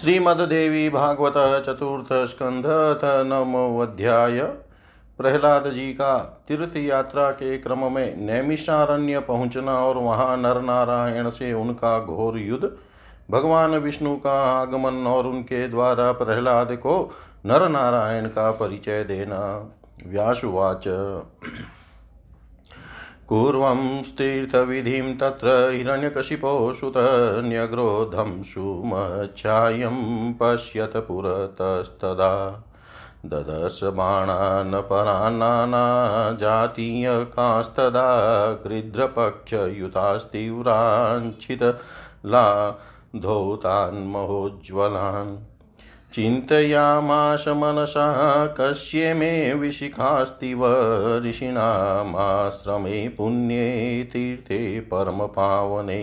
श्रीमद्देवी भागवत चतुर्थ स्कंध नवमोऽध्याय प्रहलाद जी का तीर्थ यात्रा के क्रम में नैमिषारण्य पहुंचना और वहां नर नारायण से उनका घोर युद्ध, भगवान विष्णु का आगमन और उनके द्वारा प्रहलाद को नर नारायण का परिचय देना। व्यासुवाच कुर्वं तीर्थविधिं तत्र हिरण्यकशिपो सुतः न्यग्रोधं सुमच्छायं पश्यत पुरतस्तदा ददश बाणान् परान्नाना जातीयकांस्तदा गृध्रपक्षयुतास्तीव्राञ्छितला धौतान् महोज्ज्वलान् चिन्तयामाश मनसा कस्य मे विशिखास्तिव ऋषीणामाश्रमे पुण्ये तीर्थे परमपावने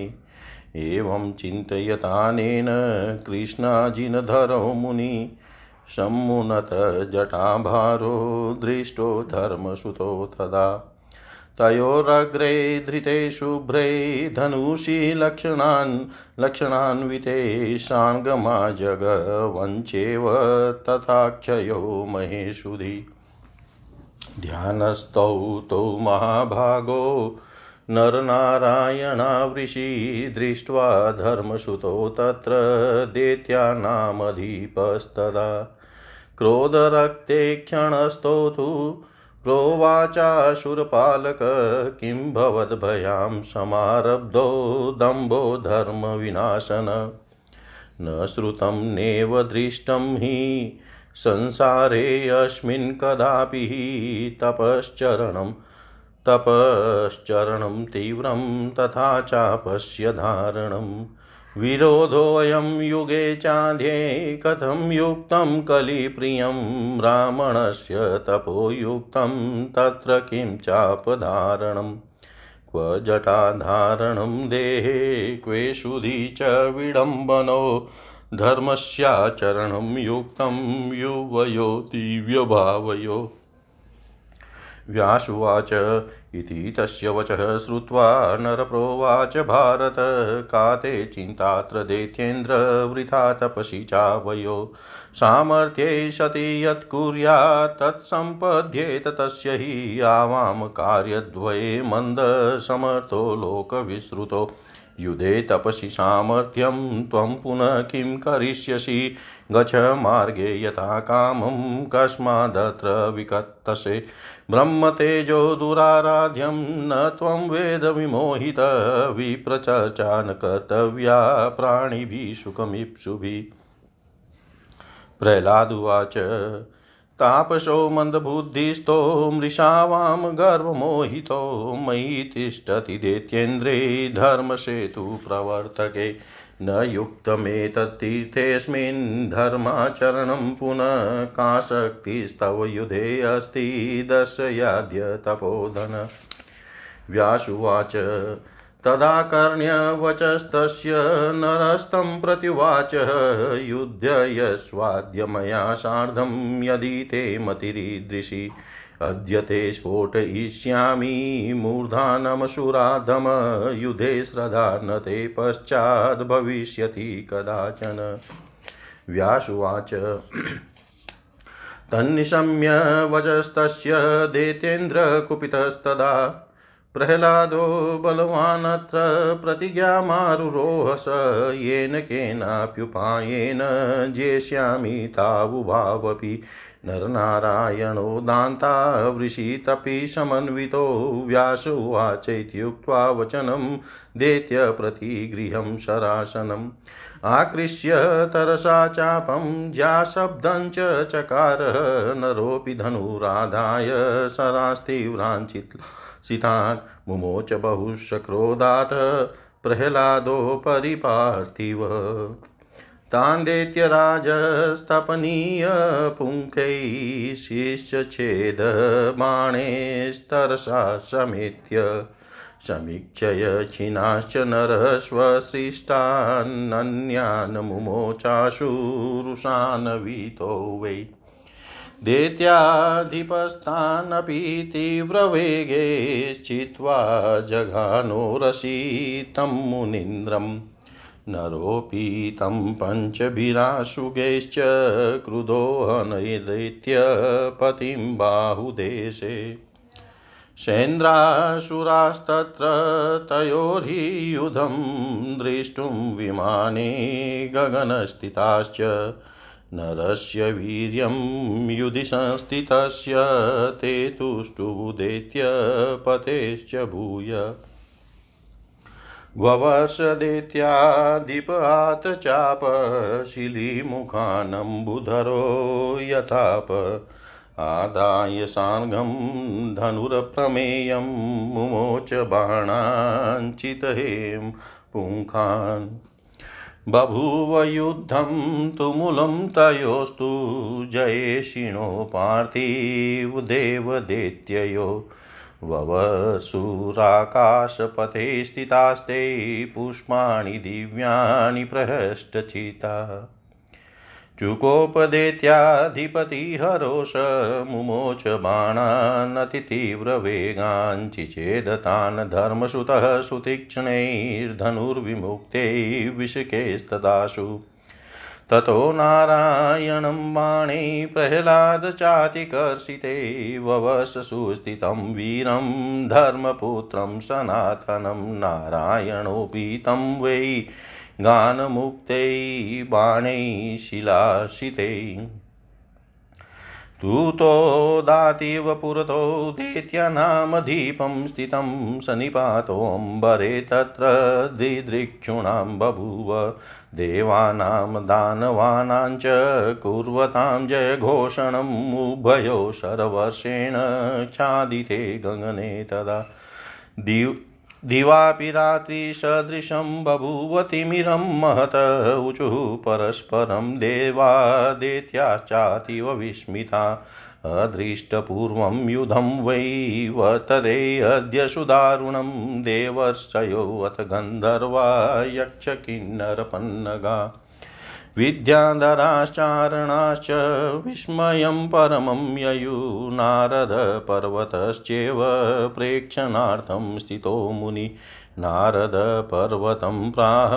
एवं चिन्तयतानेन कृष्णाजिनधरो मुनि सम्मुनत जटाभारो दृष्टो धर्मसुतो तदा तयोरग्रे धृते शुभ्रे धनुषि लक्षणान्विते सांगमाजगवञ्चेव तथाक्षयो महेशुधि ध्यानस्थौ तौ महाभागो नरनारायणावृषि दृष्ट्वा धर्मसुतो तत्र दैत्यानामधिपस्तदा क्रोधरक्ते क्षणस्थो तु प्रोवाचाशुरपालक किं भवद्भयां समारब्धो दम्भो धर्मविनाशन न श्रुतं नेव दृष्टं हि संसारे अस्मिन् कदापि तपश्चरणं तीव्रं तथा चापस्य धारणं विरोधोऽयं युगे चाध्ये कथं युक्तं कलिप्रियं ब्राह्मणस्य तपोयुक्तं तत्र किं चापधारणं क्व जटाधारणं देहे क्वेशुधि च विडम्बनो धर्मस्याचरणं युक्तं युवयो दिव्यभावयो। व्यासुवाच इति तस्य वचः श्रुत्वा नरप्रोवाच भारत काते चिन्तात्र दैत्येन्द्र वृथा तपसि चावयो सामर्थ्ये सति यत्कुर्यात् तत्सम्पद्येत तस्य हि आवाम कार्यद्वये मन्द समर्थो लोकविश्रुतो युधे तपसि सामर्थ्यं त्वं पुनः किं करिष्यसि गच्छ मार्गे यथा कामं कस्मादत्र विकत्तसे ब्रह्मतेजो दुराराध्यं न त्वं वेद विमोहित विप्रचर्चा न कर्तव्या प्राणिभिः सुखमीप्सुभिः। प्रहलाद उवाच तापसो मंदबुद्धिस्थो मृषावाम गर्वमोहितो मयि तिष्ठति दैत्येन्द्रे धर्मसेतु प्रवर्तके न युक्तमेतत्तीर्थेऽस्मिन् धर्माचरणं पुनः का शक्तिस्तव युधे अस्ति दर्शयाद्य तपोधन। व्यासुवाच तदाकर्ण्य वचस्तस्य नरस्तं प्रत्युवाच युध्ययस्वाद्य मया सार्धं यदि ते मतिरीदृशि अद्य ते स्फोटयिष्यामि मूर्धानमसुराधम युधे श्रद्धा न ते पश्चाद् भविष्यति कदाचन। व्यासुवाच तन्निशम्य वचस्तस्य दैत्येन्द्र कुपितस्तदा प्रहलादो बलवानत्र प्रतिज्ञामारुरोह स येन केनाप्युपायेन जेष्यामि तावुभावपि नरनारायणो दान्ता वृषितपि समन्वितो। व्यास उवाचैत्युक्त्वा वचनं दैत्य प्रतिगृहं शरासनम् आकृष्य तरसा चापं ज्याशब्दं च चकार नरोऽपि धनुराधाय शरास्तीव्राञ्छित्वा सितान् मुमोच बहुश क्रोधात् प्रहलादो परिपार्थिव तान् दैत्यराजस्तपनीय पुंकैः शिश्चेद बाणैस्तरसा समेत्य समीक्षय छिन्नाश्च नरः स्वसृष्टान्नन्यान् मुमोचाशुरुषान् वीतो वै दैत्याधिपस्तानपि तीव्रवेगे चित्वा जघानो रसितं मुनीन्द्रम् नरोपीतं पंचभिराशुगैश्च क्रुधोऽनैदैत्य पतिं बाहुदेशे सेन्द्रासुरास्तत्र तयोर्हि युधं दृष्टुं विमाने गगनस्थिताश्च नरस्य वीर्यं युधि संस्थितस्य ते तुष्टुदैत्य पतेश्च भूय ववर्ष दैत्याधिपात चापशिलीमुखानम्बुधरो यथाप आदाय सार्घं धनुरप्रमेयं मुमोच बाणाञ्चितहेम पुंखान् बभूव युद्धं तुमुलं तयोस्तु जयेशिनो पार्थिव देवदैत्ययो ववसुराकाशपथे स्थितास्ते पुष्पाणि दिव्यानि प्रहष्टचिता चुकोपदैत्याधिपति हरोष मुमोच बाणान् अतितीव्रवेगाञ्चिचेदतान् धर्मसुतः सुतीक्ष्णैर्धनुर्विमुक्तैः विषकैस्तदाशु ततो नारायणं बाणे प्रह्लादचातिकर्षिते ववस सुस्थितं वीरं धर्मपुत्रं सनातनं नारायणोऽपि तं वै गानमुक्ते बाणै शिलाशिते तूतो दातीव पुरतो दैत्यनामधीपं स्थितं सनिपातोऽम्बरे तत्र दिदृक्षूणां बभूव देवानां दानवानां च कुर्वतां जयघोषणम् उभयो शरवर्षेण क्षादिते गगने तदा दिवापि रात्रिसदृशं बभूवतिमिरं महत ऊचुः परस्परं देवा दैत्याश्चातीव विस्मिता अदृष्टपूर्वं युधं वै वर्तते अद्य सुदारुणं देवर्षयो अथ गन्धर्वा यक्ष किन्नरपन्नगा विद्याधराश्चारणाश्च विस्मयं परमं ययु नारदपर्वतश्चेव प्रेक्षणार्थं स्थितो मुनि नारदपर्वतं प्राह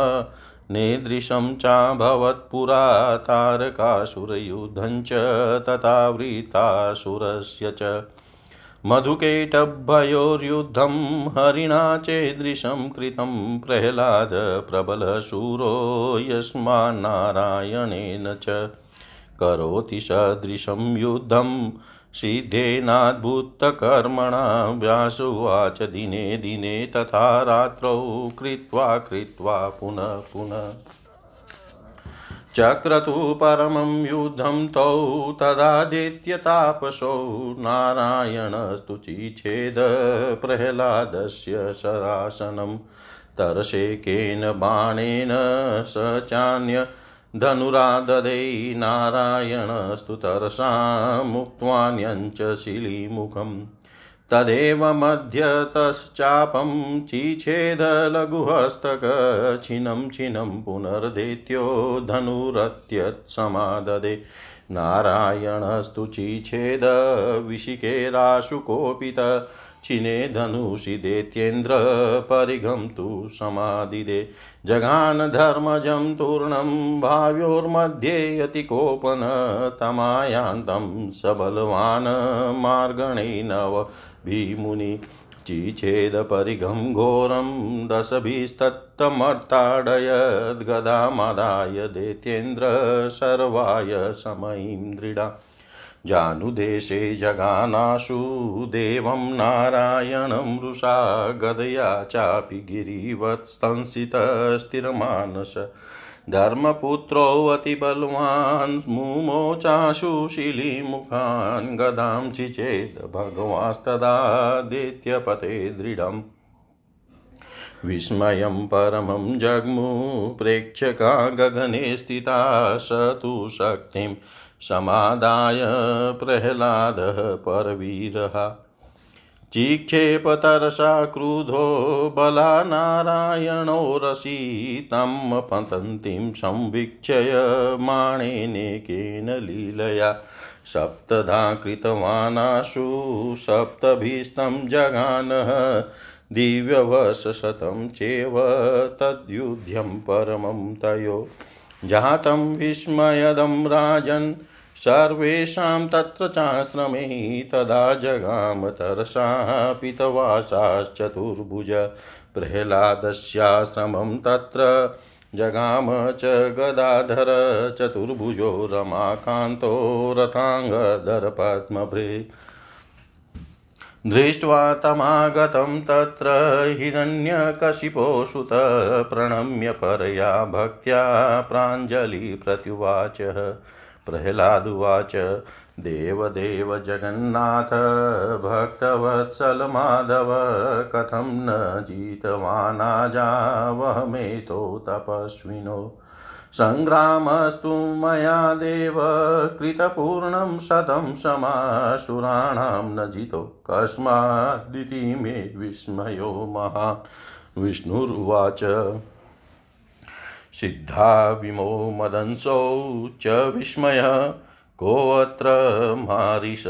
नेदृशं चाभवत्पुरा तारकासुरयुद्धं च तथावृतासुरस्य च मधुकैटभयोर्युद्धं हरिणा चेदृशं कृतं प्रह्लाद प्रबलशूरो यस्मान्नारायणेन च करोति सदृशं युद्धं सिद्धेनाद्भुतकर्मणा व्यास उवाच दिने दिने तथा रात्रौ कृत्वा कृत्वा पुनः पुनः चक्रतु परमं युद्धं तौ तदा दैत्यतापसो नारायणस्तु चिच्छेद प्रह्लादस्य शरासनं तरसेकेन बाणेन स चान्य धनुराददे नारायणस्तु तरसा मुक्त्वान्यञ्च शिलीमुखम् तदेव मध्यतश्चापं चिच्छेद लघुहस्तक छिनं छिनं पुनर्दैत्यो धनुरत्यत्समाददे नारायणस्तु चिच्छेद विशिखेराशुकोपित छिने धनुषि दैत्येन्द्र परिघं तु समादिदे जघान धर्मजं तूर्णं भाव्योर्मध्ये अतिकोपन तमायान्तं सबलवान् मार्गणैनव भीमुनि चिच्छेद परिघं घोरं दशभिस्तत्तमर्ताडयद् गदामादाय दैत्येन्द्र सर्वाय समयीं दृढा जानुदेशे जगानाशु देवं नारायणं रुषा गदया चापि गिरिवत् संस्थितः स्थिरमानस धर्मपुत्रो अतिबलवान् मुमोचाशु शिलीमुखान् गदां चिच्छेद भगवांस्तदा दैत्यपते दृढम् विस्मयं परमं जग्मु प्रेक्षका गगने स्थिता स तु शक्तिं समादाय प्रह्लादः परवीरः चिक्षेपतरसा क्रुधो बला नारायणो रसी तं पतन्तीं संवीक्ष्य माणेनेकेन लीलया सप्तधा कृतवानाशु सप्तभिस्तं जगानः दिव्यवशशतं चेव तद्युध्यं परमं तयो जातं विस्मयदं राजन् सर्वेषां तत्र चाश्रमे तदा जगाम तरसा पितवासाश्चतुर्भुज प्रह्लादस्याश्रमं तत्र जगाम च गदाधर चतुर्भुजो रमाकान्तो रथाङ्गधर पद्मभृः दृष्ट्वा तमागतं तत्र हिरण्यकशिपोसुत प्रणम्य परया भक्त्या प्राञ्जलि प्रत्युवाच। प्रह्लादुवाच देवदेव जगन्नाथ भक्तवत्सल माधव कथं न जीतवानाजावहमेतो तपस्विनो संग्रामस्तु मया देव कृतपूर्णं शतं समासुराणां न जितो कस्मादिति मे विस्मयो महान्। विष्णुर्वाच सिद्धा विमो मदंसौ च विस्मय कोऽत्र मारिष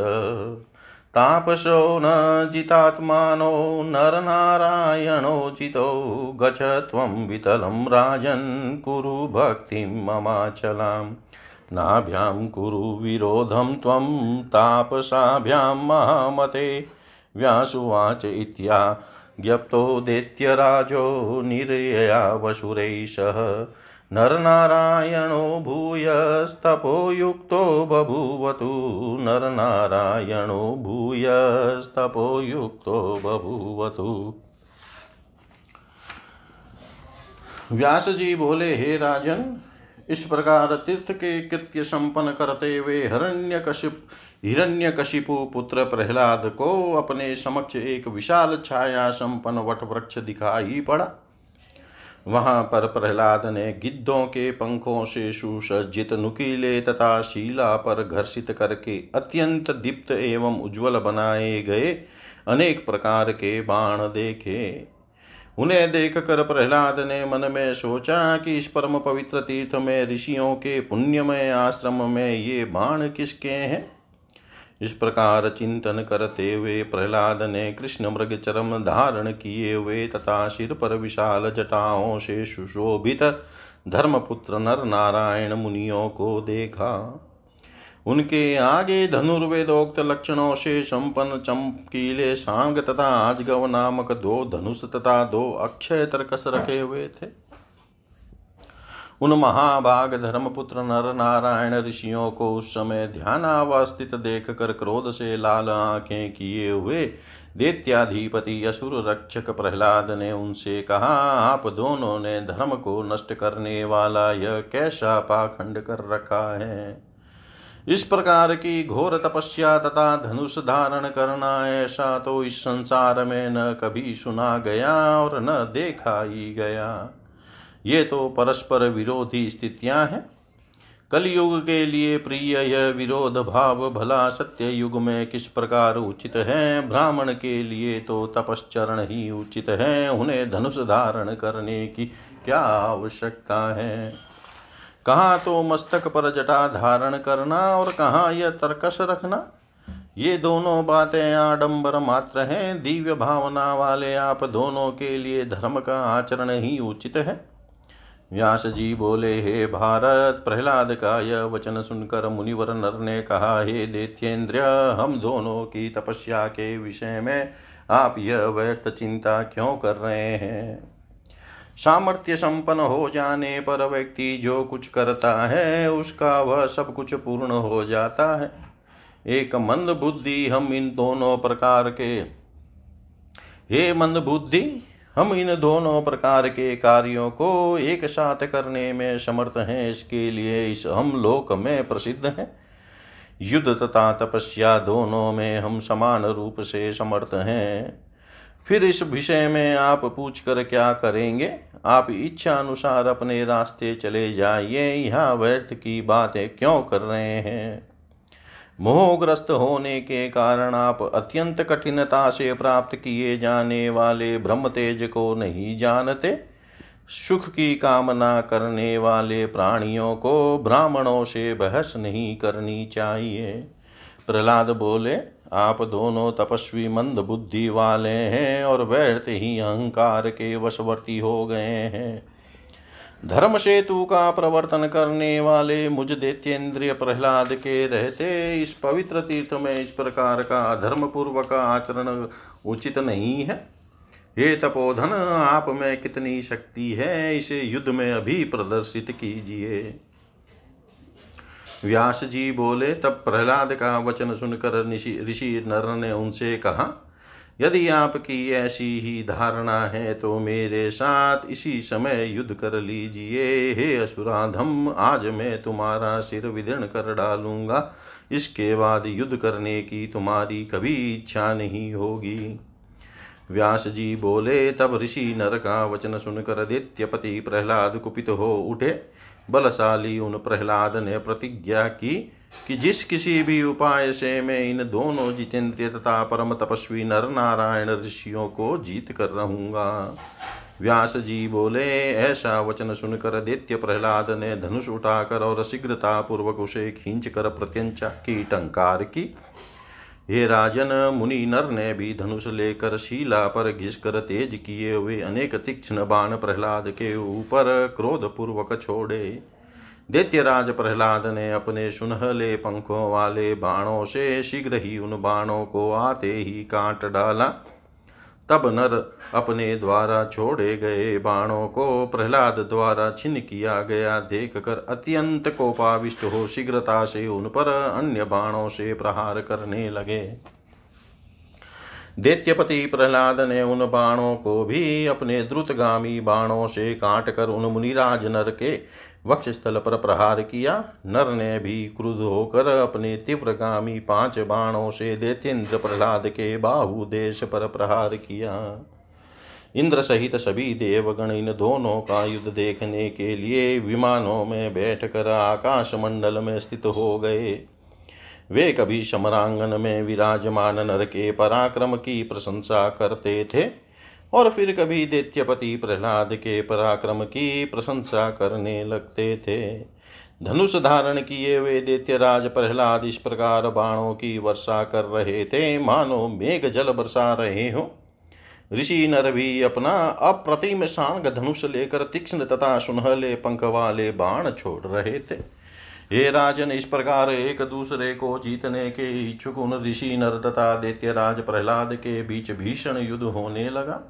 तापसो न जितात्मानो नरनारायणो जितो गच्छ त्वं वितलं राजन् कुरु भक्तिं ममाचलाम्। नाभ्यां कुरु विरोधं त्वं तापसाभ्यां महामते। व्यासुवाच इत्या ज्ञप्तो दैत्यराजो निरयया वसुरैषः नरनारायणो भूयस्तपोयुक्तो बभूवतु। नरनारायणो भूयस्तपोयुक्तो बभूवतु। व्यास जी बोले, हे राजन, इस प्रकार तीर्थ के कृत्य संपन्न करते हुए हिरण्यकशिपु पुत्र प्रह्लाद को अपने समक्ष एक विशाल छाया संपन्न वटवृक्ष दिखाई पड़ा। वहां पर प्रह्लाद ने गिद्धों के पंखों से सुसज्जित नुकीले तथा शीला पर घर्षित करके अत्यंत दीप्त एवं उज्ज्वल बनाए गए अनेक प्रकार के बाण देखे। उन्हें देखकर प्रह्लाद ने मन में सोचा कि इस परम पवित्र तीर्थ में ऋषियों के पुण्यमय आश्रम में ये बाण किसके हैं। इस प्रकार चिंतन करते हुए प्रह्लाद ने कृष्ण मृग चर्म धारण किए हुए तथा सिर पर विशाल जटाओं से सुशोभित धर्मपुत्र नर नारायण मुनियों को देखा। उनके आगे धनुर्वेदोक्त लक्षणों से संपन्न चमकीले सांग तथा आजगव नामक दो धनुष तथा दो अक्षय तरकस रखे हुए थे। उन महाभाग धर्मपुत्र नर नारायण ऋषियों को उस समय ध्यानावस्थित देख कर क्रोध से लाल आंखें किए हुए दैत्याधिपति असुर रक्षक प्रह्लाद ने उनसे कहा, आप दोनों ने धर्म को नष्ट करने वाला यह कैसा पाखंड कर रखा है। इस प्रकार की घोर तपस्या तथा धनुष धारण करना ऐसा तो इस संसार में न कभी सुना गया और न देखा ही गया। ये तो परस्पर विरोधी स्थितियां हैं। कलयुग के लिए प्रिय यह विरोध भाव भला सत्य युग में किस प्रकार उचित है। ब्राह्मण के लिए तो तपश्चरण ही उचित है, उन्हें धनुष धारण करने की क्या आवश्यकता है। कहाँ तो मस्तक पर जटा धारण करना और कहाँ यह तर्कस रखना। ये दोनों बातें आडंबर मात्र हैं। दिव्य भावना वाले आप दोनों के लिए धर्म का आचरण ही उचित है। व्यास जी बोले, हे भारत, प्रह्लाद का यह वचन सुनकर मुनिवर नर ने कहा, हे दैत्येंद्र, हम दोनों की तपस्या के विषय में आप यह व्यर्थ चिंता क्यों कर रहे हैं। सामर्थ्य संपन्न हो जाने पर व्यक्ति जो कुछ करता है उसका वह सब कुछ पूर्ण हो जाता है। एक मंद बुद्धि हम इन दोनों प्रकार के कार्यों को एक साथ करने में समर्थ हैं। इसके लिए इस हम लोक में प्रसिद्ध हैं। युद्ध तथा तपस्या दोनों में हम समान रूप से समर्थ हैं। फिर इस विषय में आप पूछ कर क्या करेंगे। आप इच्छा अनुसार अपने रास्ते चले जाइए। यहाँ व्यर्थ की बातें क्यों कर रहे हैं। मोहग्रस्त होने के कारण आप अत्यंत कठिनता से प्राप्त किए जाने वाले ब्रह्म तेज को नहीं जानते। सुख की कामना करने वाले प्राणियों को ब्राह्मणों से बहस नहीं करनी चाहिए। प्रहलाद बोले, आप दोनों तपस्वी मंद बुद्धि वाले हैं और व्यर्थ ही अहंकार के वशवर्ती हो गए हैं। धर्म सेतु का प्रवर्तन करने वाले मुझ दैत्येंद्रिय प्रहलाद के रहते इस पवित्र तीर्थ में इस प्रकार का धर्म पूर्वक आचरण उचित नहीं है। ये तपोधन, आप में कितनी शक्ति है इसे युद्ध में अभी प्रदर्शित कीजिए। व्यास जी बोले, तब प्रहलाद का वचन सुनकर ऋषि नर ने उनसे कहा, यदि आपकी ऐसी ही धारणा है तो मेरे साथ इसी समय युद्ध कर लीजिए। हे असुराधम, आज मैं तुम्हारा सिर विदीर्ण कर डालूंगा, इसके बाद युद्ध करने की तुम्हारी कभी इच्छा नहीं होगी। व्यास जी बोले, तब ऋषि नर का वचन सुनकर दैत्यपति प्रहलाद कुपित हो उठे। बलशाली उन प्रहलाद ने प्रतिज्ञा की कि जिस किसी भी उपाय से मैं इन दोनों जितेंद्रिय तथा परम तपस्वी नर नारायण ऋषियों को जीत कर रहूंगा। व्यास जी बोले, ऐसा वचन सुनकर दैत्य प्रहलाद ने धनुष उठाकर और शीघ्रतापूर्वक उसे खींच कर प्रत्यंचा की टंकार की। हे राजन, मुनि नर ने भी धनुष लेकर शीला पर घिसकर तेज किए हुए अनेक तीक्ष्ण बाण प्रहलाद के ऊपर क्रोधपूर्वक छोड़े। दैत्यराज प्रहलाद ने अपने सुनहले पंखों वाले बाणों से शीघ्र ही उन बाणों को आते ही काट डाला। तब नर अपने द्वारा छोड़े गए बाणों को प्रहलाद द्वारा छिन्न किया गया देखकर अत्यंत कोपाविष्ट हो शीघ्रता से उन पर अन्य बाणों से प्रहार करने लगे। दैत्यपति प्रहलाद ने उन बाणों को भी अपने द्रुतगामी बाणों से काट कर उन मुनिराज नर के वक्षस्थल पर प्रहार किया। नर ने भी क्रुद्ध होकर अपने तीव्रगामी 5 बाणों से दैत्येंद्र प्रहलाद के बाहुदेश पर प्रहार किया। इंद्र सहित सभी देवगण इन दोनों का युद्ध देखने के लिए विमानों में बैठकर आकाश मंडल में स्थित हो गए। वे कभी समरांगन में विराजमान नर के पराक्रम की प्रशंसा करते थे और फिर कभी दैत्यपति प्रहलाद के पराक्रम की प्रशंसा करने लगते थे। धनुष धारण किए वे दैत्यराज प्रहलाद इस प्रकार बाणों की वर्षा कर रहे थे मानो मेघ जल बरसा रहे हो। ऋषि नर भी अपना अप्रतिम सांग धनुष लेकर तीक्ष्ण तथा सुनहले पंख वाले बाण छोड़ रहे थे। हे राजन, इस प्रकार एक दूसरे को जीतने के इच्छुक उन ऋषि नर तथा दैत्यराज प्रहलाद के बीच भीषण युद्ध होने लगा।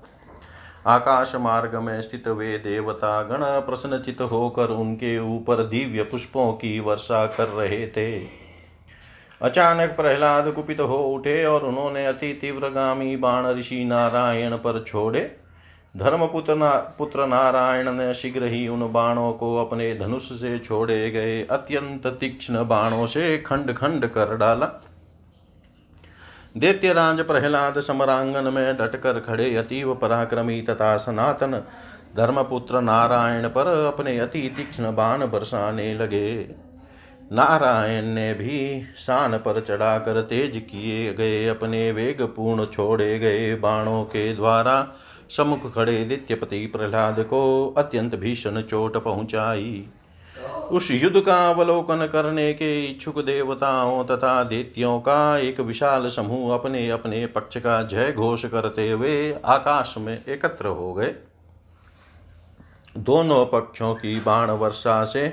आकाश मार्ग में स्थित वे देवता गण प्रसन्नचित होकर उनके ऊपर दिव्य पुष्पों की वर्षा कर रहे थे। अचानक प्रहलाद कुपित हो उठे और उन्होंने अति तीव्रगामी बाण ऋषि नारायण पर छोड़े। धर्मपुत्र नारायण ने शीघ्र ही उन बाणों को अपने धनुष से छोड़े गए अत्यंत तीक्ष्ण बाणों से खंड खंड कर डाला। दैत्यराज प्रहलाद समरांगन में डटकर खड़े अतीव पराक्रमी तथा सनातन धर्मपुत्र नारायण पर अपने अति तीक्ष्ण बाण बरसाने लगे। नारायण ने भी शान पर चढ़ाकर तेज किए गए अपने वेगपूर्ण छोड़े गए बाणों के द्वारा सम्मुख खड़े दैत्यपति प्रहलाद को अत्यंत भीषण चोट पहुंचाई। उस युद्ध का अवलोकन करने के इच्छुक देवताओं तथा दैत्यों का एक विशाल समूह अपने अपने पक्ष का जय घोष करते हुए आकाश में एकत्र हो गए। दोनों पक्षों की बाण वर्षा से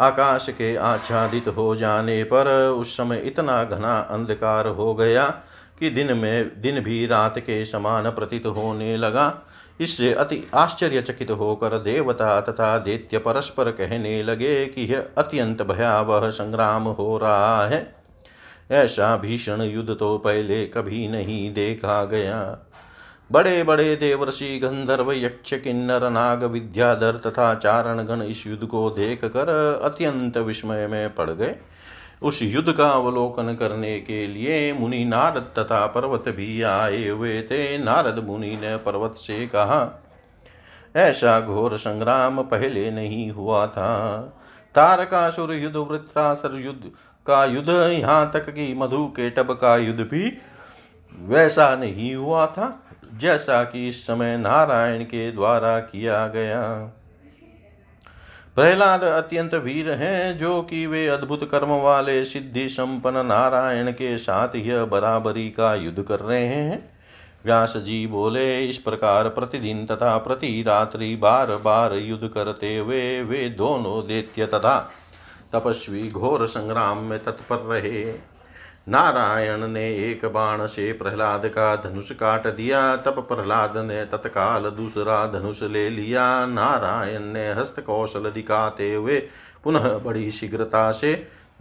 आकाश के आच्छादित हो जाने पर उस समय इतना घना अंधकार हो गया कि दिन भी रात के समान प्रतीत होने लगा। इससे अति आश्चर्यचकित होकर देवता तथा दैत्य परस्पर कहने लगे कि यह अत्यंत भयावह संग्राम हो रहा है, ऐसा भीषण युद्ध तो पहले कभी नहीं देखा गया। बड़े बड़े देवर्षि गंधर्व यक्ष किन्नर नाग विद्याधर तथा चारणगण इस युद्ध को देख कर अत्यंत विस्मय में पड़ गए। उस युद्ध का अवलोकन करने के लिए मुनि नारद तथा पर्वत भी आए हुए थे। नारद मुनि ने पर्वत से कहा, ऐसा घोर संग्राम पहले नहीं हुआ था। तारकासुर युद्ध, वृत्रासुर युद्ध का युद्ध, यहाँ तक कि मधुकेटभ का युद्ध भी वैसा नहीं हुआ था जैसा कि इस समय नारायण के द्वारा किया गया। प्रहलाद अत्यंत वीर हैं जो कि वे अद्भुत कर्म वाले सिद्धि संपन्न नारायण के साथ यह बराबरी का युद्ध कर रहे हैं। व्यास जी बोले, इस प्रकार प्रतिदिन तथा प्रति रात्रि बार बार युद्ध करते हुए वे दोनों दैत्य तथा तपस्वी घोर संग्राम में तत्पर रहे। नारायण ने एक बाण से प्रहलाद का धनुष काट दिया। तब प्रहलाद ने तत्काल दूसरा धनुष ले लिया। नारायण ने हस्त कौशल दिखाते हुए पुनः बड़ी शीघ्रता से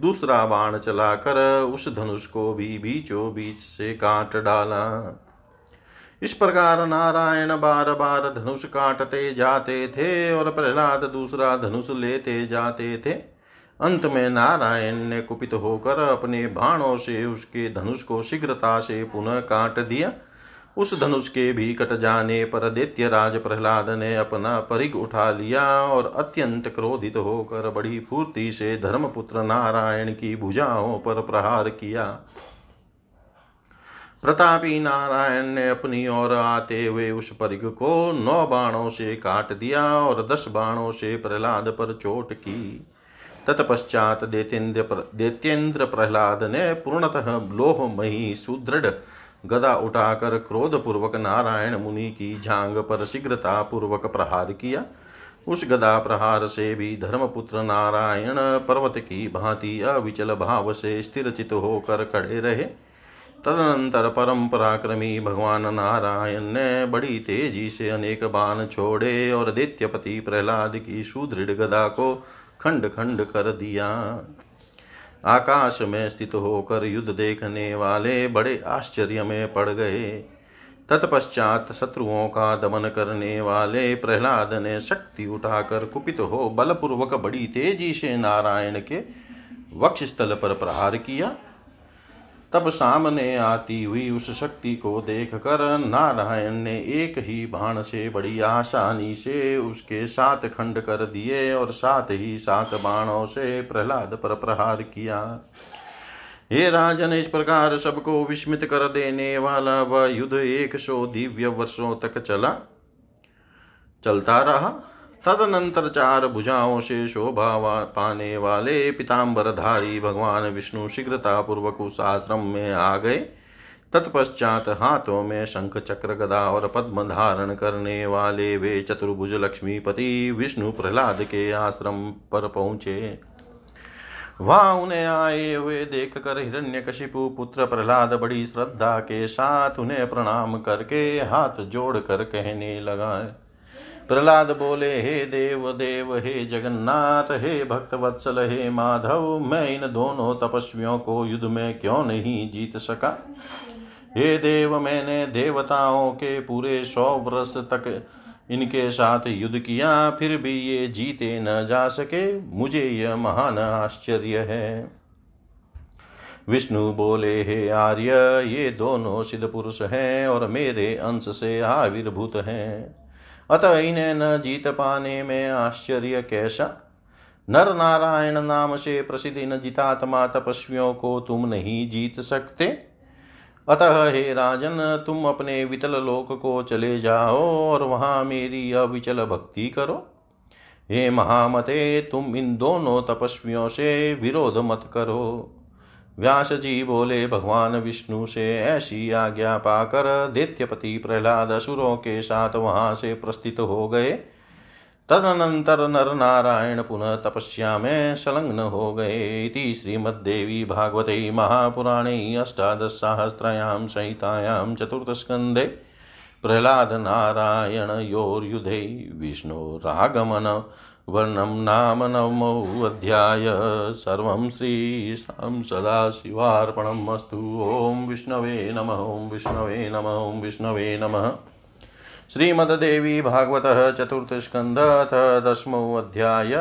दूसरा बाण चलाकर उस धनुष को भी बीचों बीच से काट डाला। इस प्रकार नारायण बार बार धनुष काटते जाते थे और प्रहलाद दूसरा धनुष लेते जाते थे। अंत में नारायण ने कुपित होकर अपने बाणों से उसके धनुष को शीघ्रता से पुनः काट दिया। उस धनुष के भी कट जाने पर दैत्यराज प्रहलाद ने अपना परिघ उठा लिया और अत्यंत क्रोधित होकर बड़ी फूर्ति से धर्मपुत्र नारायण की भुजाओं पर प्रहार किया। प्रतापी नारायण ने अपनी ओर आते हुए उस परिघ को 9 बाणों से काट दिया और 10 बाणों से प्रहलाद पर चोट की। तत्पश्चात दैत्येंद्र प्रहलाद ने पूर्णतः लोहमयी सुदृढ़ गदा उठाकर क्रोधपूर्वक नारायण मुनि की जांग पर शीघ्रता पूर्वक प्रहार किया। उस गदा प्रहार से भी धर्मपुत्र नारायण पर्वत की भांति अविचल भाव से स्थिरचित होकर खड़े रहे। तदनंतर परम पराक्रमी भगवान नारायण ने बड़ी तेजी से अनेक बाण छोड़े और दैत्यपति प्रहलाद की सुदृढ़ गदा को खंड खंड कर दिया। आकाश में स्थित होकर युद्ध देखने वाले बड़े आश्चर्य में पड़ गए। तत्पश्चात शत्रुओं का दमन करने वाले प्रहलाद ने शक्ति उठाकर कुपित हो बलपूर्वक बड़ी तेजी से नारायण के वक्षस्थल पर प्रहार किया। तब सामने आती हुई उस शक्ति को देखकर नारायण ने एक ही बाण से बड़ी आसानी से उसके 7 खंड कर दिए और 7 ही 7 बाणों से प्रहलाद पर प्रहार किया। हे राजन, इस प्रकार सबको विस्मित कर देने वाला वह युद्ध 100 दिव्य वर्षों तक चलता रहा। तदनंतर 4 भुजाओं से शोभा पाने वाले पीताम्बरधारी भगवान विष्णु शीघ्रता पूर्वक उस आश्रम में आ गए। तत्पश्चात हाथों में शंख चक्र गदा और पद्म धारण करने वाले वे चतुर्भुज लक्ष्मीपति विष्णु प्रहलाद के आश्रम पर पहुँचे। वहाँ उन्हें आए हुए देखकर हिरण्यकशिपु पुत्र प्रहलाद बड़ी श्रद्धा के साथ उन्हें प्रणाम करके हाथ जोड़कर कहने लगा। प्रहलाद बोले, हे देव देव, हे जगन्नाथ, हे भक्तवत्सल, हे माधव, मैं इन दोनों तपस्वियों को युद्ध में क्यों नहीं जीत सका। हे देव, मैंने देवताओं के पूरे 100 वर्ष तक इनके साथ युद्ध किया, फिर भी ये जीते न जा सके। मुझे यह महान आश्चर्य है। विष्णु बोले, हे आर्य, ये दोनों सिद्ध पुरुष हैं और मेरे अंश से आविर्भूत हैं, अतः इन्हें न जीत पाने में आश्चर्य कैसा। नर नारायण नाम से प्रसिद्ध इन जितात्मा तपस्वियों को तुम नहीं जीत सकते। अतः हे राजन, तुम अपने वितल लोक को चले जाओ और वहाँ मेरी अविचल भक्ति करो। हे महामते, तुम इन दोनों तपस्वियों से विरोध मत करो। व्यास जी बोले, भगवान विष्णु से ऐसी आज्ञा पाकर दैत्यपति प्रहलाद असुरों के साथ वहां से प्रस्थित हो गए। तदनंतर नर नारायण पुनः तपस्या में संलग्न हो गए। इति श्रीमद्देवी भागवते महापुराणे 18 सहस्रायां संहितायां 4th स्कन्धे प्रहलाद नारायण योर्युधे विष्णोरागमन वर्णम नाम नवमोऽध्याय। सर्वं श्रीशां सदाशिवार्पणमस्तु। ओं विष्णवे नमः। ओं विष्णवे नमः। ओं विष्णवे नमः। श्रीमद्देवी भागवतः 4th स्कन्धः 10मो अध्याय।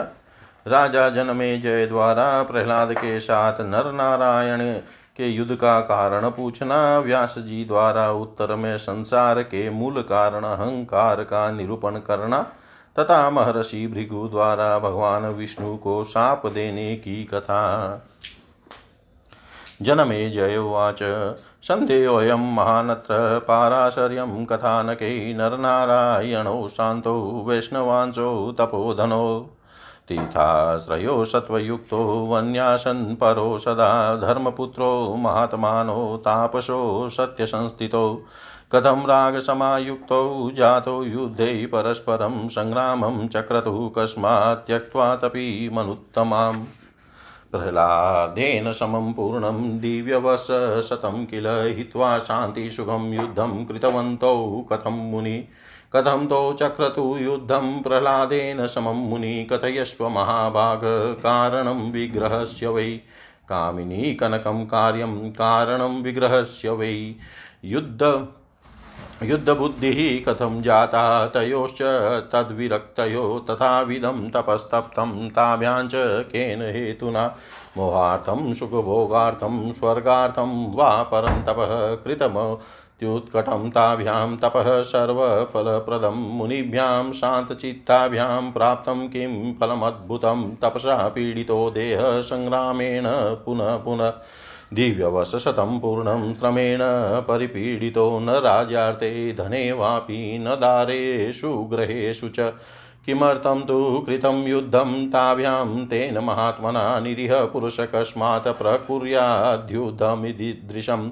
राजा जनमेजय द्वारा प्रहलाद के साथ नर नारायण के युद्ध का कारण पूछना। व्यास जी द्वारा उत्तर में संसार के मूल कारण अहंकार का निरूपण करना तथा महर्षि भृगु द्वारा भगवान विष्णु को शाप देने की कथा। जनमेजय उवाच, सन्देहोऽयं महानत्र पाराशर्यं कथानके नरनारायणो शान्तो वैष्णवांशो तपोधनो तीर्थाश्रयो सत्वयुक्तो वन्यासन् परो सदा धर्मपुत्रो महात्मानो तापसो सत्यसंस्थितो कथं रागसमायुक्तो जातो युद्धे परस्परं संग्रामं चक्रतु कस्मात् त्यक्त्वा तपि मनुत्तमाम् प्रह्लादेन समं पूर्णं दिव्यवस शतं किल हित्वा शान्तिसुखं युद्धं कृतवन्तौ कथं मुनि कथं तो चक्रतु युद्धं प्रह्लादेन समं मुनि कथयस्व महाभाग कारणं विग्रहस्य वै कामिनी कनकं कार्यं कारणं विग्रहस्य वै युद्धबुद्धिः कथं जाता तयोश्च तद्विरक्तयो तथाविधं तपस्तप्तं ताभ्यां च केन हेतुना मोहार्थं सुखभोगार्थं स्वर्गार्थं वा परं तपः कृतमत्युत्कटं ताभ्यां तपः सर्वफलप्रदं मुनिभ्यां शान्तचित्ताभ्यां प्राप्तं किं फलमद्भुतं तपसा पीडितो देहः संग्रामेण पुनः पुनः दिव्यवस शतं पूर्णं त्रमेण परिपीडितो न राज्यार्थे धने वापि न दारेषु ग्रहेषु च किमर्थं तु कृतं युद्धं ताभ्यां तेन महात्मना निरीह पुरुषकस्मात् प्रकुर्याद्युद्धमिदृशं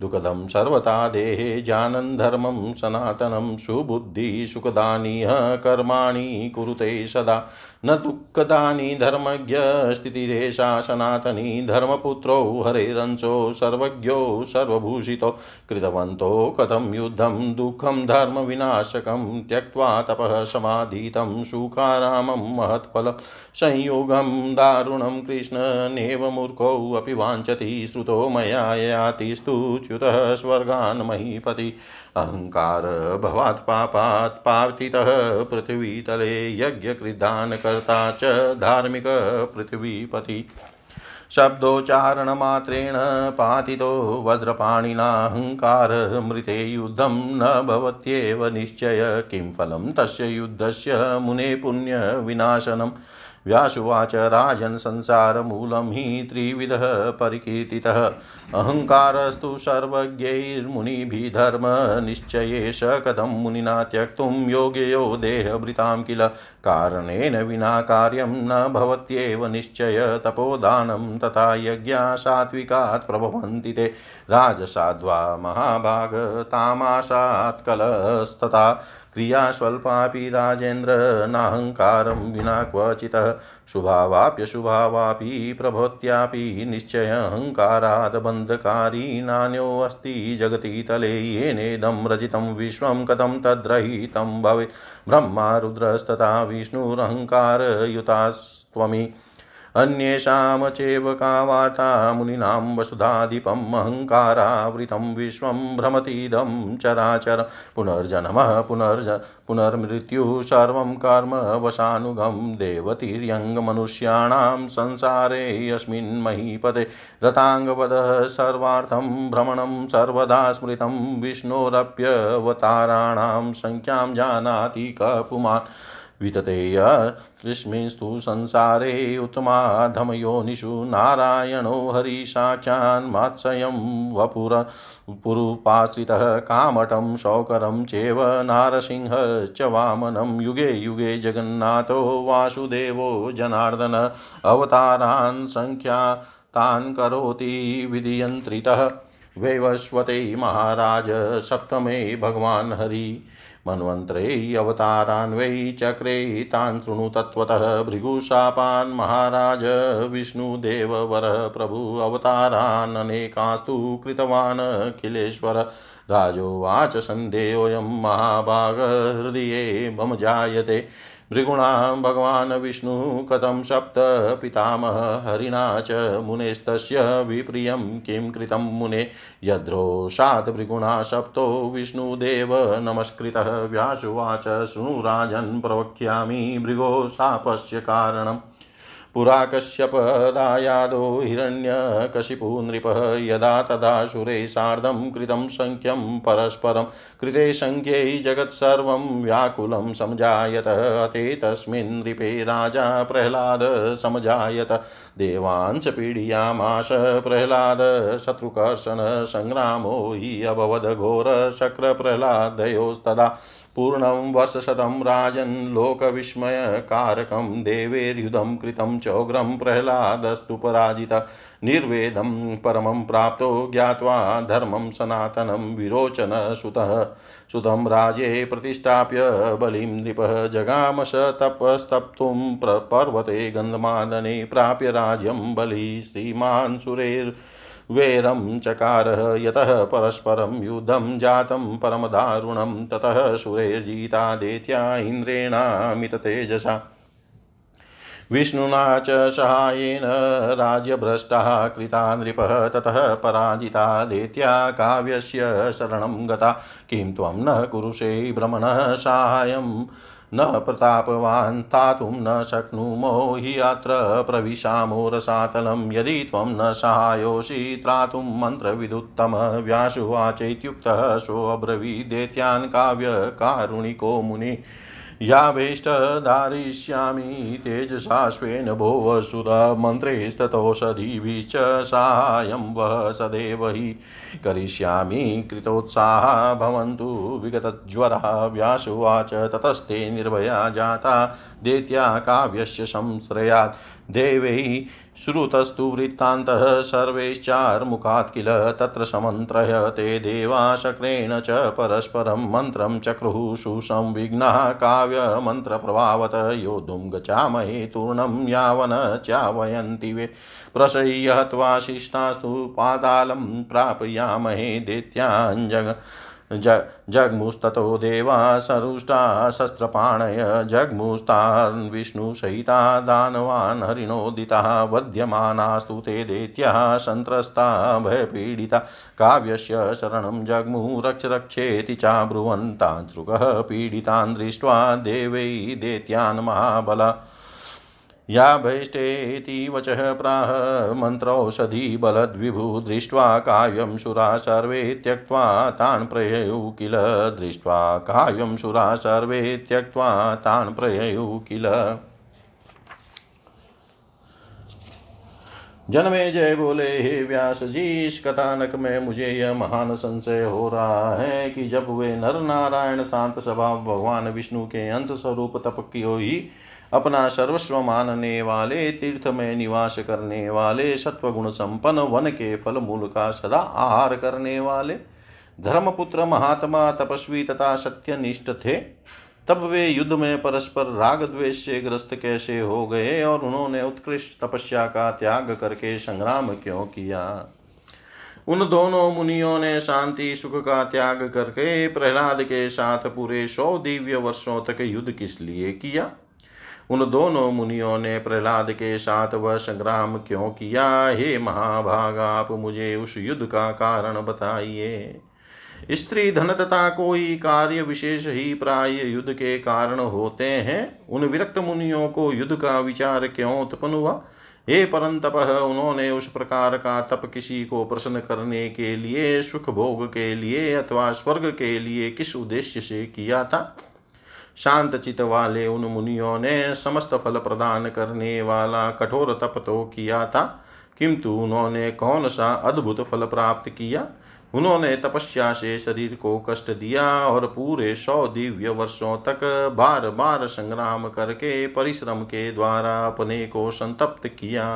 दुःखदं सर्वथा देहे जानन् धर्मं सनातनं सुबुद्धिः सुखदानीह कर्माणि कुरुते सदा न दुःखदानि धर्मज्ञ स्थितिरेषा सनातनी धर्मपुत्रो हरेरंशो सर्वज्ञो सर्वभूषितो कृतवन्तो कथं युद्धं दुःखं धर्मविनाशकं त्यक्त्वा तपः समाधितं सुखारामं महत्फलं संयोगं दारुणं कृष्ण नैव मूर्खो अपि वाञ्छति श्रुतो मया याति च्युतः स्वर्गान् महीपति अहंकार भवात् पापात् पातितः पृथ्वीतले यज्ञकृदान कर्ता च धार्मिक पृथ्वीपति शब्दोच्चारणमात्रेण पातितो वज्रपाणिनाहंकार मृते युद्धं न भवत्येव निश्चय किं फलं तस्य युद्धस्य मुने पुण्य विनाशनम् व्यासुवाच राजन् संसारमूलं हि त्रिविधः परिकीर्तितः अहंकारस्तु सर्वज्ञैर्मुनिभिः धर्मनिश्चयेश कथं मुनिना त्यक्तुं योग्यो देहभृतां किल कारणेन विना कार्यं न भवत्येव निश्चय तपोदानं तथा यज्ञा सात्विकात् प्रभवन्ति ते राजसाद्वा महाभाग तामाशात् कलस्तथा क्रिया स्वल्पापि राजेन्द्र नाहंकारं विना क्वचितः शुभावाप्यशुभावापि प्रभवत्यापि निश्चयहंकाराद् बन्धकारी नान्योऽस्ति जगति तले येनेदं रचितं विश्वं कथं तद्रहितं भवेत् ब्रह्मा रुद्रस्तथा विष्णुरहंकारयुतास्त्वमि अन्येषां चैव का वार्ता मुनीनां वसुधाधिपम् अहंकारावृतं विश्वं भ्रमतीदं चराचर पुनर्जन्मः पुनर्मृत्युः सर्वं कर्म वशानुगं देवतिर्यङ्गमनुष्याणां संसारे यस्मिन् महीपते रताङ्गवदः सर्वार्थं भ्रमणं सर्वदा स्मृतं विष्णोरप्यवताराणां संख्यां जानाति क पुमान् विततेय तस्मिंस्तु संसारे उत्तमाधमयोनिषु नारायणो हरिसाख्यान्मात्स्यं वपुरपुरुपाश्रितः कामटं शौकरं चैव नारसिंह च वामनं युगे युगे जगन्नाथो वासुदेवो जनार्दन अवतारान् संख्यातान् करोति विधियन्त्रितः वैवस्वते महाराज सप्तमे भगवान् हरि मन्वन्तरे अवतारान्वै चक्रे तान् शृणु तत्त्वतः भृगुशापान् महाराज विष्णुदेववरः प्रभु अवतारान् अनेकास्तु कृतवान् अखिलेश्वर राजोवाच सन्देहोऽयं महाभाग हृदये मम जायते भृगुणां भगवान् विष्णु कथं सप्त पितामह हरिणा च मुनेस्तस्य विप्रियं किं कृतं मुने यद्रोषात् भृगुणा सप्तो विष्णुदेव नमस्कृतः व्यासुवाच शृणु राजन् प्रवक्ष्यामि भृगो शापस्य कारणम् पुरा कश्यपदायादो हिरण्यकशिपु नृपः यदा तदा सुरे सार्धं कृतं संख्यं परस्परं कृते संख्यै जगत्सर्वं व्याकुलं समजायत अते तस्मिन् नृपे राजा प्रहलाद समजायत देवान् च पीडयामास प्रहलाद शत्रुकर्षण संग्रामो हि अभवद घोर शक्र प्रहलादयोस्तदा पूर्णं वर्षशतं राजन् लोकविस्मय कारकं देवैर्युधं कृतं चोग्रं प्रहलादस्तु पराजितः निर्वेदं परमं प्राप्तो ज्ञात्वा धर्मं सनातनं विरोचन सुतः सुतं राजे प्रतिष्ठाप्य बलिं नृपः जगामश तपस्तप्तुं पर्वते गन्धमादने प्राप्य राज्यं बलि श्रीमान् सुरेर् वैरं चकारः यतः परस्परं युद्धं जातं परमदारुणं ततः सुरैर्जिता दैत्या इन्द्रेणामिततेजसा विष्णुना च सहायेन राज्यभ्रष्टः कृता नृपः ततः पराजिता दैत्या काव्यस्य शरणं गता किं त्वं न कुरुषे ब्रह्मणः साहाय्यं न प्रतापवान् तातुं न शक्नुमो हि अत्र प्रविशामो रसातलं यदि त्वं न सहायोषि त्रातुं मन्त्रविदुत्तमः व्यासुवाचैत्युक्तः सोऽब्रवीद्दैत्यान् काव्यकारुणिको मुनि यावेष्टधारिष्यामि तेजसा स्वेन भोवसुरा मन्त्रैस्ततोषधिभिः च साहाय्यं वः सदैव हि करिष्यामि कृतोत्साहा भवन्तु विगतज्वरः व्यासुवाच ततस्ते निर्भया जाता दैत्या काव्यस्य संश्रयात् देवै श्रुतस्तु वृत्तान्तः सर्वैश्चार्मुखात् किल तत्र समन्त्रय ते देवा शक्रेण च परस्परं मन्त्रं चक्रुः सुसंविघ्नः काव्यमन्त्रप्रभावत योद्धुं गच्छामहे तूर्णं यावन चावयन्ति वे प्रसह्य हत्वा शिष्टास्तु पातालं प्रापयामहे दैत्याञ्जग जग्मुस्ततो देवा सरुष्टा शस्त्रपाणय जग्मुस्तान् विष्णुसहिता दानवान् हरिणोदिता वध्यमानास्तु ते दैत्याः संत्रस्ता भयपीडिता काव्यस्य शरणं जग्मुः रक्ष रक्षेति चाब्रुवन् तान् श्रुकः पीडितान् दृष्ट्वा देवै दैत्यान् महाबला याभैष्ठेति वचः प्राह मन्त्रौषधी बलद्विभु दृष्ट्वा काव्यं सुरा सर्वे त्यक्त्वा तान् प्रययौ किल जनमे जय बोले हे व्यास जी। इस कथानक में मुझे यह महान संशय हो रहा है कि जब वे नर नारायण शांत स्वभाव भगवान विष्णु के अंश स्वरूप तपक्यो ही अपना सर्वस्व मानने वाले तीर्थ में निवास करने वाले सत्वगुण संपन्न वन के फल मूल का सदा आहार करने वाले धर्मपुत्र महात्मा तपस्वी तथा सत्यनिष्ठ थे, तब वे युद्ध में परस्पर राग द्वेष से ग्रस्त कैसे हो गए और उन्होंने उत्कृष्ट तपस्या का त्याग करके संग्राम क्यों किया। उन दोनों मुनियों ने शांति सुख का त्याग करके प्रहलाद के साथ पूरे 100 दिव्य वर्षों तक युद्ध किस लिए किया। उन दोनों मुनियों ने प्रहलाद के साथ वह संग्राम क्यों किया। हे महाभाग, आप मुझे उस युद्ध का कारण बताइए। स्त्री धन तथा कोई कार्य विशेष ही प्राय युद्ध के कारण होते हैं। उन विरक्त मुनियों को युद्ध का विचार क्यों उत्पन्न हुआ। हे परंतपः, उन्होंने उस प्रकार का तप किसी को प्रसन्न करने के लिए, सुख भोग के लिए अथवा स्वर्ग के लिए किस उद्देश्य से किया था। शांत चित्त वाले उन मुनियों ने समस्त फल प्रदान करने वाला कठोर तप तो किया था, किंतु उन्होंने कौन सा अद्भुत फल प्राप्त किया। उन्होंने तपस्या से शरीर को कष्ट दिया और पूरे 100 दिव्य वर्षों तक बार बार संग्राम करके परिश्रम के द्वारा अपने को संतप्त किया।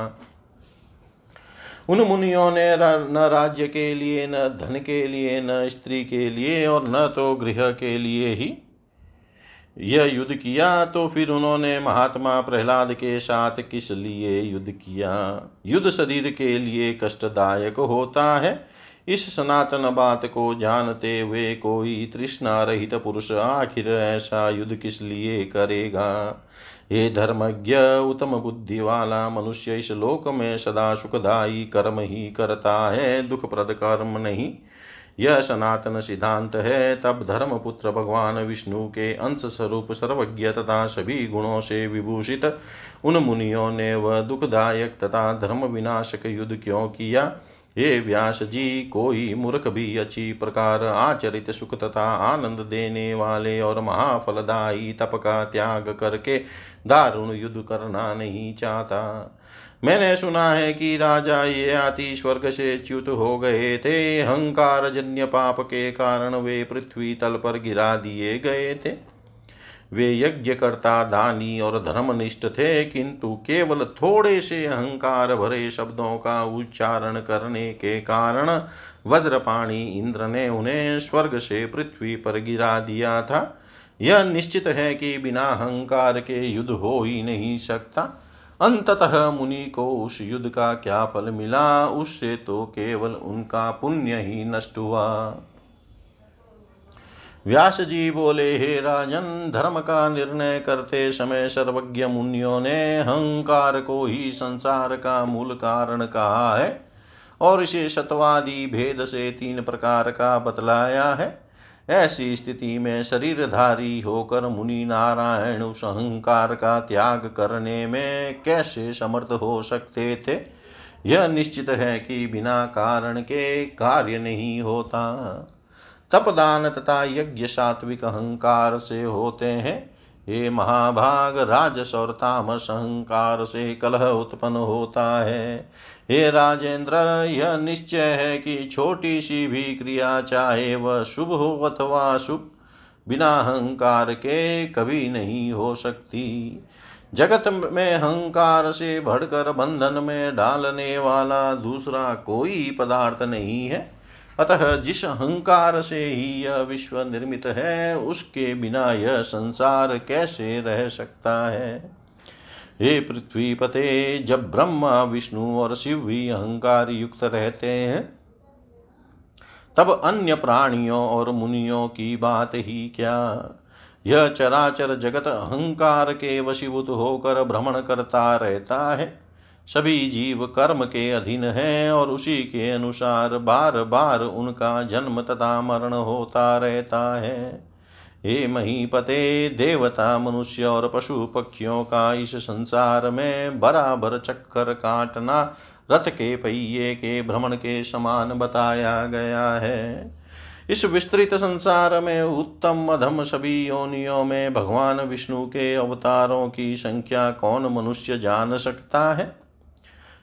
उन मुनियों ने न राज्य के लिए, न धन के लिए, न स्त्री के लिए और न तो गृह के लिए ही यह युद्ध किया, तो फिर उन्होंने महात्मा प्रहलाद के साथ किस लिए युद्ध किया। युद्ध शरीर के लिए कष्टदायक होता है, इस सनातन बात को जानते हुए कोई तृष्णा रहित पुरुष आखिर ऐसा युद्ध किस लिए करेगा। हे धर्मज्ञ, उत्तम बुद्धि वाला मनुष्य इस लोक में सदा सुखदायी कर्म ही करता है, दुखप्रद कर्म नहीं। यह सनातन सिद्धांत है। तब धर्मपुत्र भगवान विष्णु के अंश स्वरूप सर्वज्ञ तथा सभी गुणों से विभूषित उन मुनियों ने वह दुखदायक तथा धर्म विनाशक युद्ध क्यों किया। हे व्यास जी, कोई मूर्ख भी अच्छी प्रकार आचरित सुख तथा आनंद देने वाले और महाफलदायी तप का त्याग करके दारुण युद्ध करना नहीं चाहता। मैंने सुना है कि राजा ये आति स्वर्ग से च्युत हो गए थे, अहंकार जन्य पाप के कारण वे पृथ्वी तल पर गिरा दिए गए थे। वे यज्ञकर्ता, दानी और धर्मनिष्ठ थे, किंतु केवल थोड़े से अहंकार भरे शब्दों का उच्चारण करने के कारण वज्रपाणी इंद्र ने उन्हें स्वर्ग से पृथ्वी पर गिरा दिया था। यह निश्चित है कि बिना अहंकार के युद्ध हो ही नहीं सकता। अंततः मुनि को उस युद्ध का क्या फल मिला, उससे तो केवल उनका पुण्य ही नष्ट हुआ। व्यास जी बोले, हे राजन, धर्म का निर्णय करते समय सर्वज्ञ मुनियों ने अहंकार को ही संसार का मूल कारण कहा है और इसे सत्वादि भेद से 3 प्रकार का बतलाया है। ऐसी स्थिति में शरीरधारी होकर मुनि नारायण उस अहंकार का त्याग करने में कैसे समर्थ हो सकते थे। यह निश्चित है कि बिना कारण के कार्य नहीं होता। तपदान तथा यज्ञ सात्विक अहंकार से होते हैं। ये महाभाग, राजस और तामस अहंकार से कलह उत्पन्न होता है। हे राजेंद्र, यह निश्चय है कि छोटी सी भी क्रिया, चाहे वह शुभ हो अथवा अशुभ, बिना अहंकार के कभी नहीं हो सकती। जगत में अहंकार से भड़कर बंधन में डालने वाला दूसरा कोई पदार्थ नहीं है। अतः जिस अहंकार से ही यह विश्व निर्मित है, उसके बिना यह संसार कैसे रह सकता है। हे पृथ्वी पते, जब ब्रह्मा, विष्णु और शिव भी अहंकार युक्त रहते हैं, तब अन्य प्राणियों और मुनियों की बात ही क्या। यह चराचर जगत अहंकार के वशीभूत होकर भ्रमण करता रहता है। सभी जीव कर्म के अधीन हैं और उसी के अनुसार बार बार उनका जन्म तथा मरण होता रहता है। हे महीपते, देवता, मनुष्य और पशु पक्षियों का इस संसार में बराबर चक्कर काटना रथ के पहिए के भ्रमण के समान बताया गया है। इस विस्तृत संसार में उत्तम अधम सभी योनियों में भगवान विष्णु के अवतारों की संख्या कौन मनुष्य जान सकता है।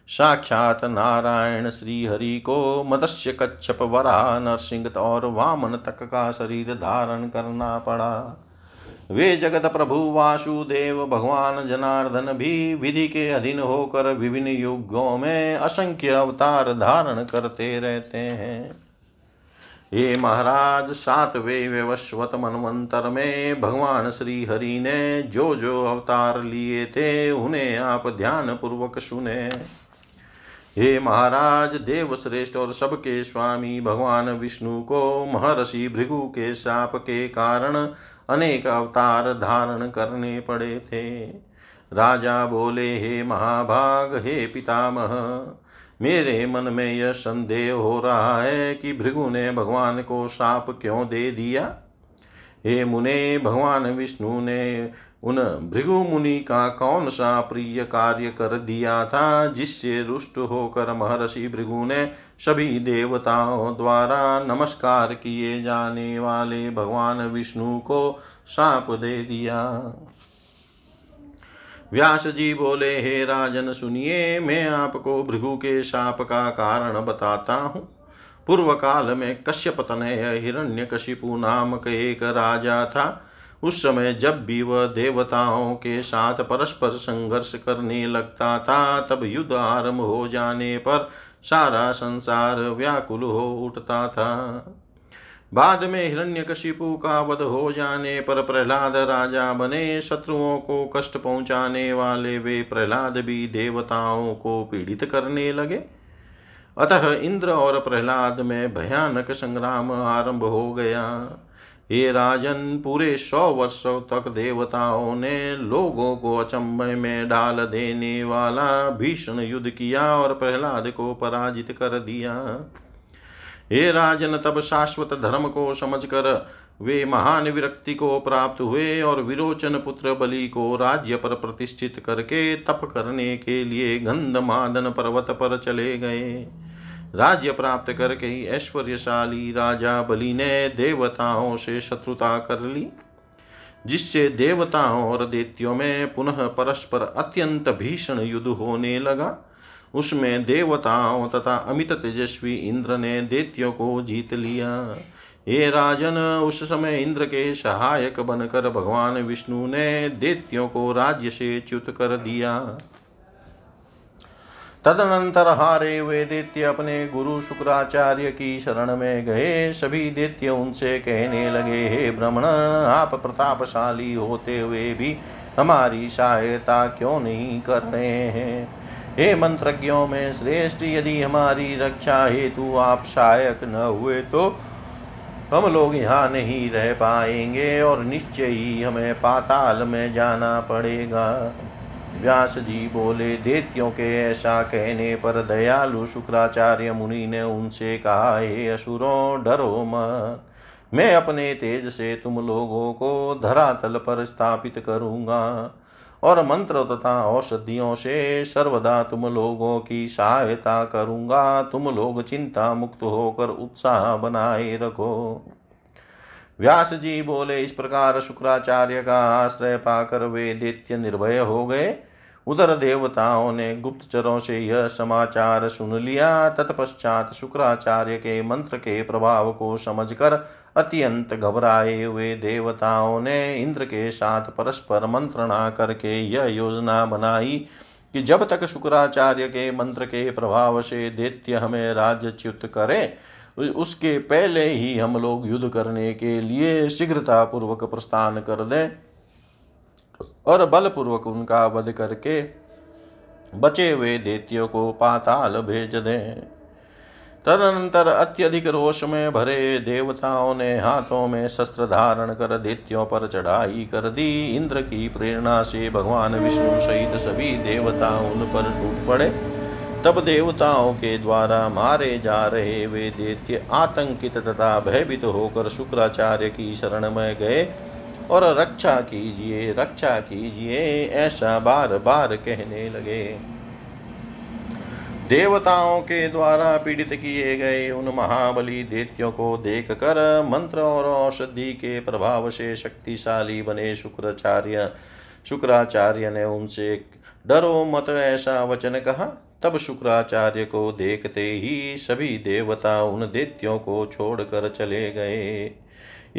साक्षात नारायण श्री हरि को मत्स्य, कच्छप, वराह, नरसिंह और वामन तक का शरीर धारण करना पड़ा। वे जगत प्रभु वासुदेव भगवान जनार्दन भी विधि के अधीन होकर विभिन्न युगों में असंख्य अवतार धारण करते रहते हैं। ये महाराज, 7वें वैवस्वत मनवंतर में भगवान श्री हरि ने जो जो अवतार लिए थे, उन्हें आप ध्यान पूर्वक सुने। हे महाराज, देवश्रेष्ठ और सबके स्वामी भगवान विष्णु को महर्षि भृगु के शाप के कारण अनेक अवतार धारण करने पड़े थे। राजा बोले, हे महाभाग, हे पितामह, मेरे मन में यह संदेह हो रहा है कि भृगु ने भगवान को शाप क्यों दे दिया। हे मुने, भगवान विष्णु ने उन भृगु मुनि का कौन सा प्रिय कार्य कर दिया था, जिससे रुष्ट होकर महर्षि भृगु ने सभी देवताओं द्वारा नमस्कार किए जाने वाले भगवान विष्णु को शाप दे दिया। व्यास जी बोले, हे राजन, सुनिए, मैं आपको भृगु के शाप का कारण बताता हूँ। पूर्व काल में कश्यप तनय हिरण्यकशिपु नामक एक राजा था। उस समय जब भी वह देवताओं के साथ परस्पर संघर्ष करने लगता था, तब युद्ध आरंभ हो जाने पर सारा संसार व्याकुल हो उठता था। बाद में हिरण्यकशिपु का वध हो जाने पर प्रहलाद राजा बने। शत्रुओं को कष्ट पहुंचाने वाले वे प्रहलाद भी देवताओं को पीड़ित करने लगे। अतः इंद्र और प्रहलाद में भयानक संग्राम आरंभ हो गया। ये राजन, पूरे 100 वर्षों तक देवताओं ने लोगों को अचंभे में डाल देने वाला भीषण युद्ध किया और प्रहलाद को पराजित कर दिया। हे राजन, तब शाश्वत धर्म को समझकर वे महान विरक्ति को प्राप्त हुए और विरोचन पुत्र बलि को राज्य पर प्रतिष्ठित करके तप करने के लिए गंधमादन पर्वत पर चले गए। राज्य प्राप्त करके ही ऐश्वर्यशाली राजा बलि ने देवताओं से शत्रुता कर ली, जिससे देवताओं और दैत्यों में पुनः परस्पर अत्यंत भीषण युद्ध होने लगा। उसमें देवताओं तथा अमित तेजस्वी इंद्र ने दैत्यों को जीत लिया। ये राजन, उस समय इंद्र के सहायक बनकर भगवान विष्णु ने दैत्यों को राज्य से च्युत कर दिया। तदनंतर हारे हुए दैत्य अपने गुरु शुक्राचार्य की शरण में गए। सभी दैत्य उनसे कहने लगे, हे ब्राह्मण, आप प्रतापशाली होते हुए भी हमारी सहायता क्यों नहीं कर रहे हैं? हे मंत्रज्ञों में श्रेष्ठ, यदि हमारी रक्षा हेतु आप सहायक न हुए तो हम लोग यहाँ नहीं रह पाएंगे और निश्चय ही हमें पाताल में जाना पड़ेगा। व्यास जी बोले, दैत्यों के ऐसा कहने पर दयालु शुक्राचार्य मुनि ने उनसे कहा, हे असुरों, डरो मत, मैं अपने तेज से तुम लोगों को धरातल पर स्थापित करूँगा और मंत्र तथा औषधियों से सर्वदा तुम लोगों की सहायता करूँगा। तुम लोग चिंता मुक्त होकर उत्साह बनाए रखो। व्यास जी बोले, इस प्रकार शुक्राचार्य का आश्रय पाकर वे दैत्य निर्भय हो गए। उधर देवताओं ने गुप्तचरों से यह समाचार सुन लिया। तत्पश्चात शुक्राचार्य के मंत्र के प्रभाव को समझकर अत्यंत घबराए हुए देवताओं ने इंद्र के साथ परस्पर मंत्रणा करके यह योजना बनाई कि जब तक शुक्राचार्य के मंत्र के प्रभाव से दैत्य हमें राज्यच्युत करे, उसके पहले ही हम लोग युद्ध करने के लिए शीघ्रतापूर्वक प्रस्थान कर दें और बलपूर्वक उनका वध करके बचे हुए दैत्यों को पाताल भेज दें। तदनंतर अत्यधिक रोष में भरे देवताओं ने हाथों में शस्त्र धारण कर दैत्यों पर चढ़ाई कर दी। इंद्र की प्रेरणा से भगवान विष्णु सहित सभी देवता उन पर टूट पड़े। तब देवताओं के द्वारा मारे जा रहे वे दैत्य आतंकित तथा भयभीत होकर शुक्राचार्य की शरण में गए और रक्षा कीजिए, रक्षा कीजिए, ऐसा बार बार कहने लगे। देवताओं के द्वारा पीड़ित किए गए उन महाबली दैत्यों को देखकर मंत्र और औषधि के प्रभाव से शक्तिशाली बने शुक्राचार्य ने उनसे डरो मत ऐसा वचन कहा। तब शुक्राचार्य को देखते ही सभी देवता उन दैत्यों को छोड़कर चले गए।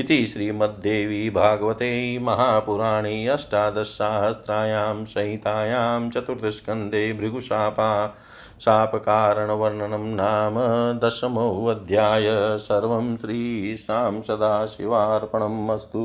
इति श्रीमद्देवी भागवते महापुराणे अष्टादशसहस्रायां संहितायां चतुर्थस्कन्धे भृगुशापकारणवर्णनं नाम दशमोऽध्याय। सर्वं श्रीशां सदाशिवार्पणम् अस्तु।